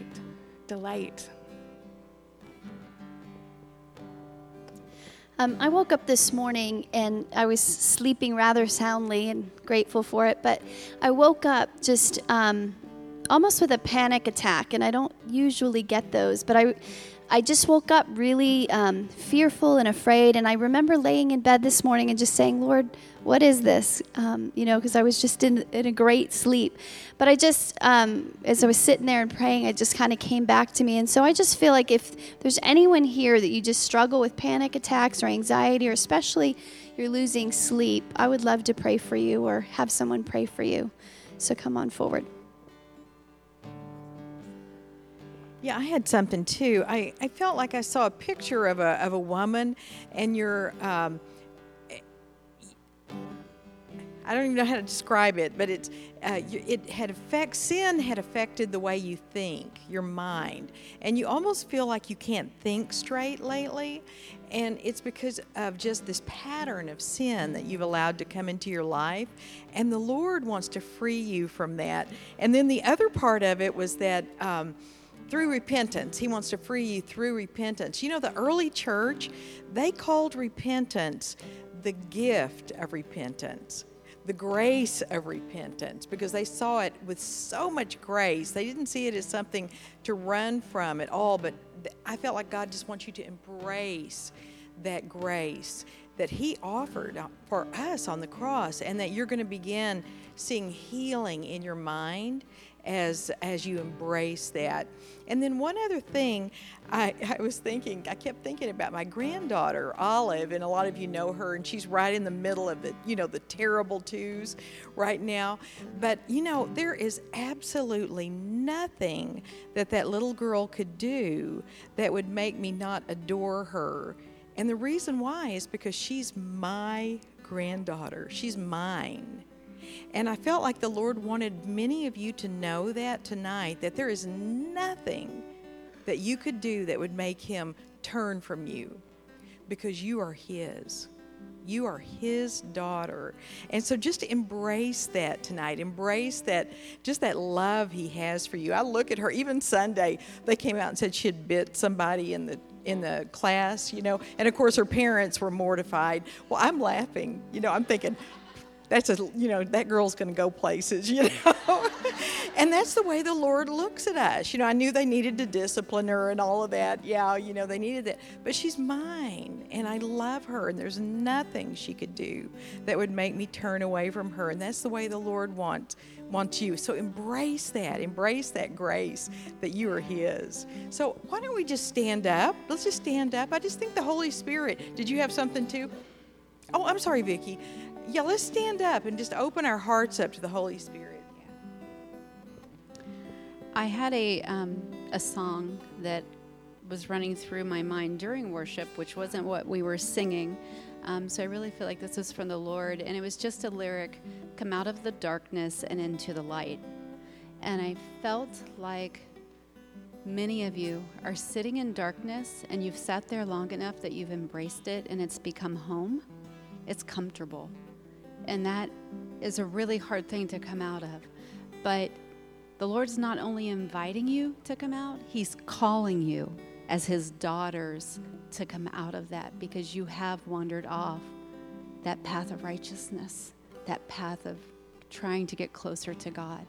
Delight. Um, I woke up this morning, and I was sleeping rather soundly and grateful for it, but I woke up just um, almost with a panic attack, and I don't usually get those, but I I just woke up really um, fearful and afraid, and I remember laying in bed this morning and just saying, Lord, what is this? Um, you know, because I was just in, in a great sleep. But I just, um, as I was sitting there and praying, it just kind of came back to me. And so I just feel like if there's anyone here that you just struggle with panic attacks or anxiety, or especially you're losing sleep, I would love to pray for you or have someone pray for you. So come on forward. Yeah, I had something too. I, I felt like I saw a picture of a of a woman, and you're, um, I don't even know how to describe it, but it's uh, it had affect sin had affected the way you think, your mind, and you almost feel like you can't think straight lately, and it's because of just this pattern of sin that you've allowed to come into your life, and the Lord wants to free you from that. And then the other part of it was that. Um, Through repentance. He wants to free you through repentance. You know, the early church, they called repentance the gift of repentance, the grace of repentance, because they saw it with so much grace. They didn't see it as something to run from at all, but I felt like God just wants you to embrace that grace that He offered for us on the cross, and that you're going to begin seeing healing in your mind as as you embrace that. And then one other thing I, I was thinking, I kept thinking about my granddaughter, Olive, and a lot of you know her, and she's right in the middle of the, you know, the terrible twos right now. But, you know, there is absolutely nothing that that little girl could do that would make me not adore her. And the reason why is because she's my granddaughter. She's mine. And I felt like the Lord wanted many of you to know that tonight, that there is nothing that you could do that would make Him turn from you, because you are His. You are His daughter. And so just embrace that tonight. Embrace that, just that love He has for you. I look at her, even Sunday, they came out and said she had bit somebody in the in the class, you know, and of course her parents were mortified. Well, I'm laughing, you know, I'm thinking, That's a, you know, that girl's going to go places, you know. And that's the way the Lord looks at us. You know, I knew they needed to discipline her and all of that. Yeah, you know, they needed that. But she's mine, and I love her, and there's nothing she could do that would make me turn away from her. And that's the way the Lord wants wants you. So embrace that. Embrace that grace that you are His. So why don't we just stand up? Let's just stand up. I just think the Holy Spirit. Did you have something too? Oh, I'm sorry, Vicki. Yeah, let's stand up and just open our hearts up to the Holy Spirit. Yeah. I had a um, a song that was running through my mind during worship, which wasn't what we were singing. Um, so I really feel like this was from the Lord. And it was just a lyric, come out of the darkness and into the light. And I felt like many of you are sitting in darkness, and you've sat there long enough that you've embraced it, and it's become home. It's comfortable. And that is a really hard thing to come out of. But the Lord's not only inviting you to come out, He's calling you as His daughters to come out of that, because you have wandered off that path of righteousness, that path of trying to get closer to God.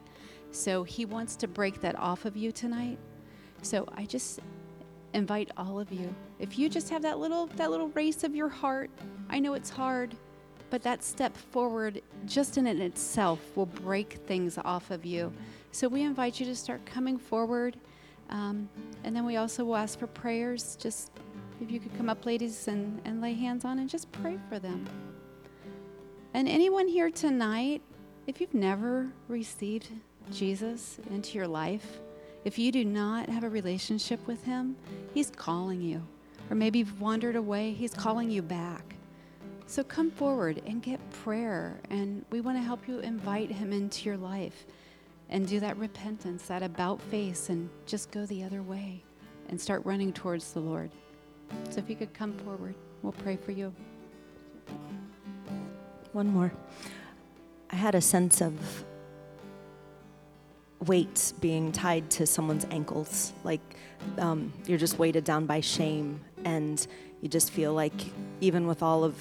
So He wants to break that off of you tonight. So I just invite all of you, if you just have that little that little race of your heart, I know it's hard, but that step forward just in it itself will break things off of you. So we invite you to start coming forward, um, and then we also will ask for prayers. Just if you could come up, ladies, and, and lay hands on and just pray for them. And anyone here tonight, if you've never received Jesus into your life, if you do not have a relationship with Him, He's calling you. Or maybe you've wandered away, He's calling you back. So come forward and get prayer, and we want to help you invite Him into your life and do that repentance, that about face, and just go the other way and start running towards the Lord. So if you could come forward, we'll pray for you. One more. I had a sense of weights being tied to someone's ankles. Like um, you're just weighted down by shame, and you just feel like even with all of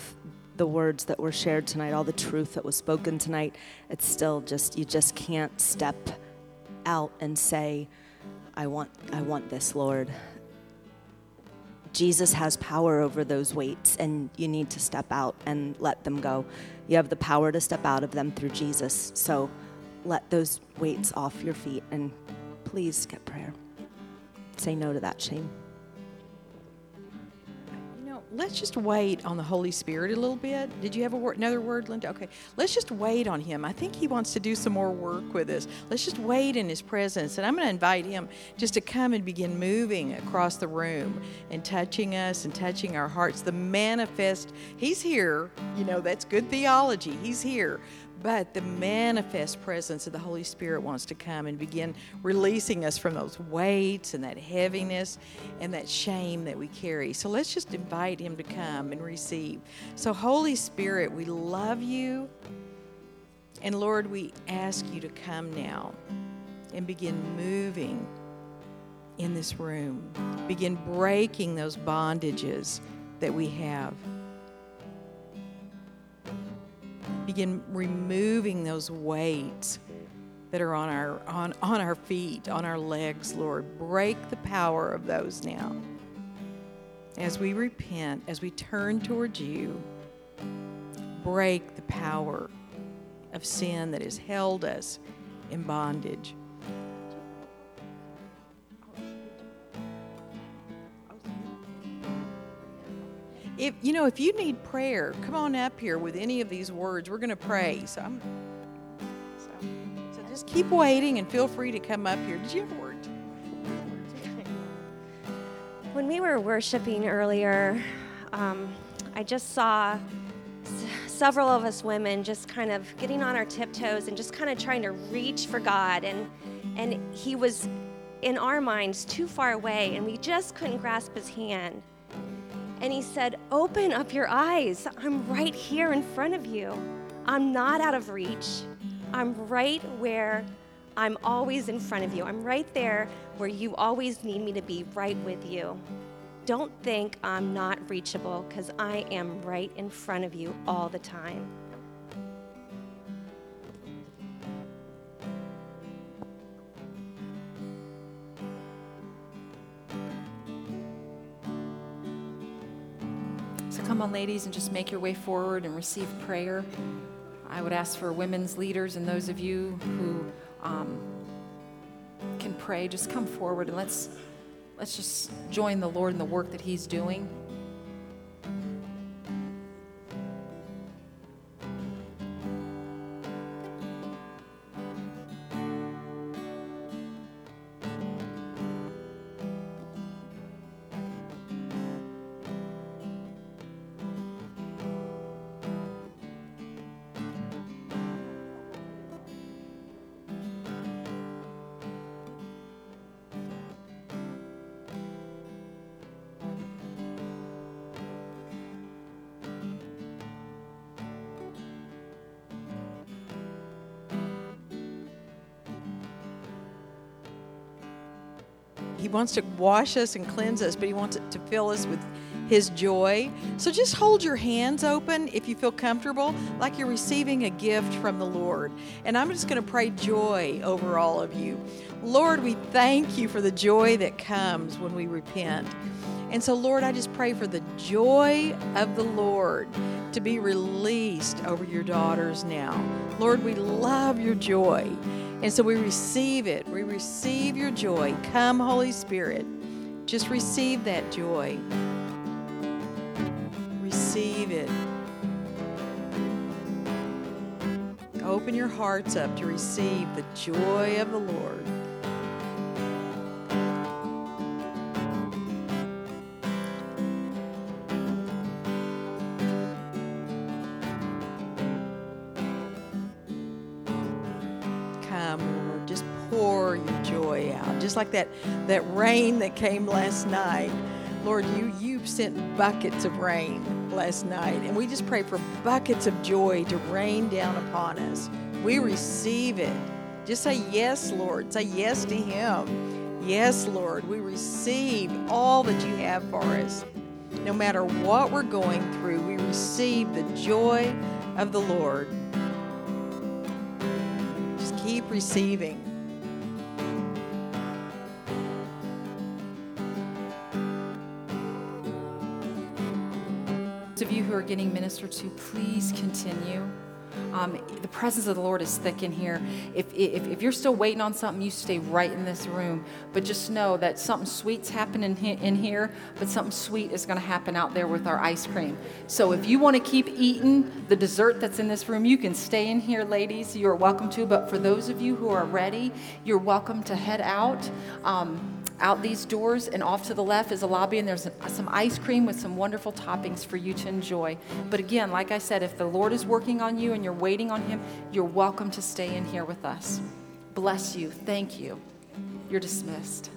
the words that were shared tonight, all the truth that was spoken tonight, it's still just, you just can't step out and say, I want, I want this, Lord. Jesus has power over those weights, and you need to step out and let them go. You have the power to step out of them through Jesus. So let those weights off your feet, and please get prayer. Say no to that shame. You know, let's just wait on the Holy Spirit a little bit. Did you have a word, another word, Linda? Okay, let's just wait on him. I think he wants to do some more work with us. Let's just wait in his presence, and I'm going to invite him just to come and begin moving across the room and touching us and touching our hearts. The manifest, he's here. You know, that's good theology. He's here. But the manifest presence of the Holy Spirit wants to come and begin releasing us from those weights and that heaviness and that shame that we carry. So let's just invite him to come and receive. So Holy Spirit, we love you. And Lord, we ask you to come now and begin moving in this room. Begin breaking those bondages that we have. Begin removing those weights that are on our on, on our feet, on our legs, Lord. Break the power of those now. As we repent, as we turn towards you, break the power of sin that has held us in bondage. If you know, if you need prayer, come on up here with any of these words. We're going to pray. So, I'm, so, so just keep waiting and feel free to come up here. Did you have a word? When we were worshiping earlier, um, I just saw s- several of us women just kind of getting on our tiptoes and just kind of trying to reach for God, and and he was in our minds too far away, and we just couldn't grasp his hand. And he said, open up your eyes. I'm right here in front of you. I'm not out of reach. I'm right where I'm always in front of you. I'm right there where you always need me to be, right with you. Don't think I'm not reachable, because I am right in front of you all the time. Come on, ladies, and just make your way forward and receive prayer. I would ask for women's leaders and those of you who um, can pray, just come forward and let's let's just join the Lord in the work that he's doing. He wants to wash us and cleanse us, but he wants it to fill us with his joy. So just hold your hands open if you feel comfortable, like you're receiving a gift from the Lord. And I'm just going to pray joy over all of you. Lord, we thank you for the joy that comes when we repent. And so, Lord, I just pray for the joy of the Lord to be released over your daughters now. Lord, we love your joy. And so we receive it. We receive your joy. Come, Holy Spirit. Just receive that joy. Receive it. Open your hearts up to receive the joy of the Lord. Just like that, that rain that came last night. Lord, you, you sent buckets of rain last night. And we just pray for buckets of joy to rain down upon us. We receive it. Just say, yes, Lord. Say yes to him. Yes, Lord, we receive all that you have for us. No matter what we're going through, we receive the joy of the Lord. Just keep receiving. Those of you who are getting ministered to, please continue. Um, the presence of the Lord is thick in here. If, if if you're still waiting on something, you stay right in this room. But just know that something sweet's happening in here, but something sweet is going to happen out there with our ice cream. So if you want to keep eating the dessert that's in this room, you can stay in here, ladies. You're welcome to. But for those of you who are ready, you're welcome to head out. Um, out these doors and off to the left is a lobby, and there's some ice cream with some wonderful toppings for you to enjoy. But again, like I said, if the Lord is working on you and you're waiting on him, you're welcome to stay in here with us. Bless you. Thank you. You're dismissed.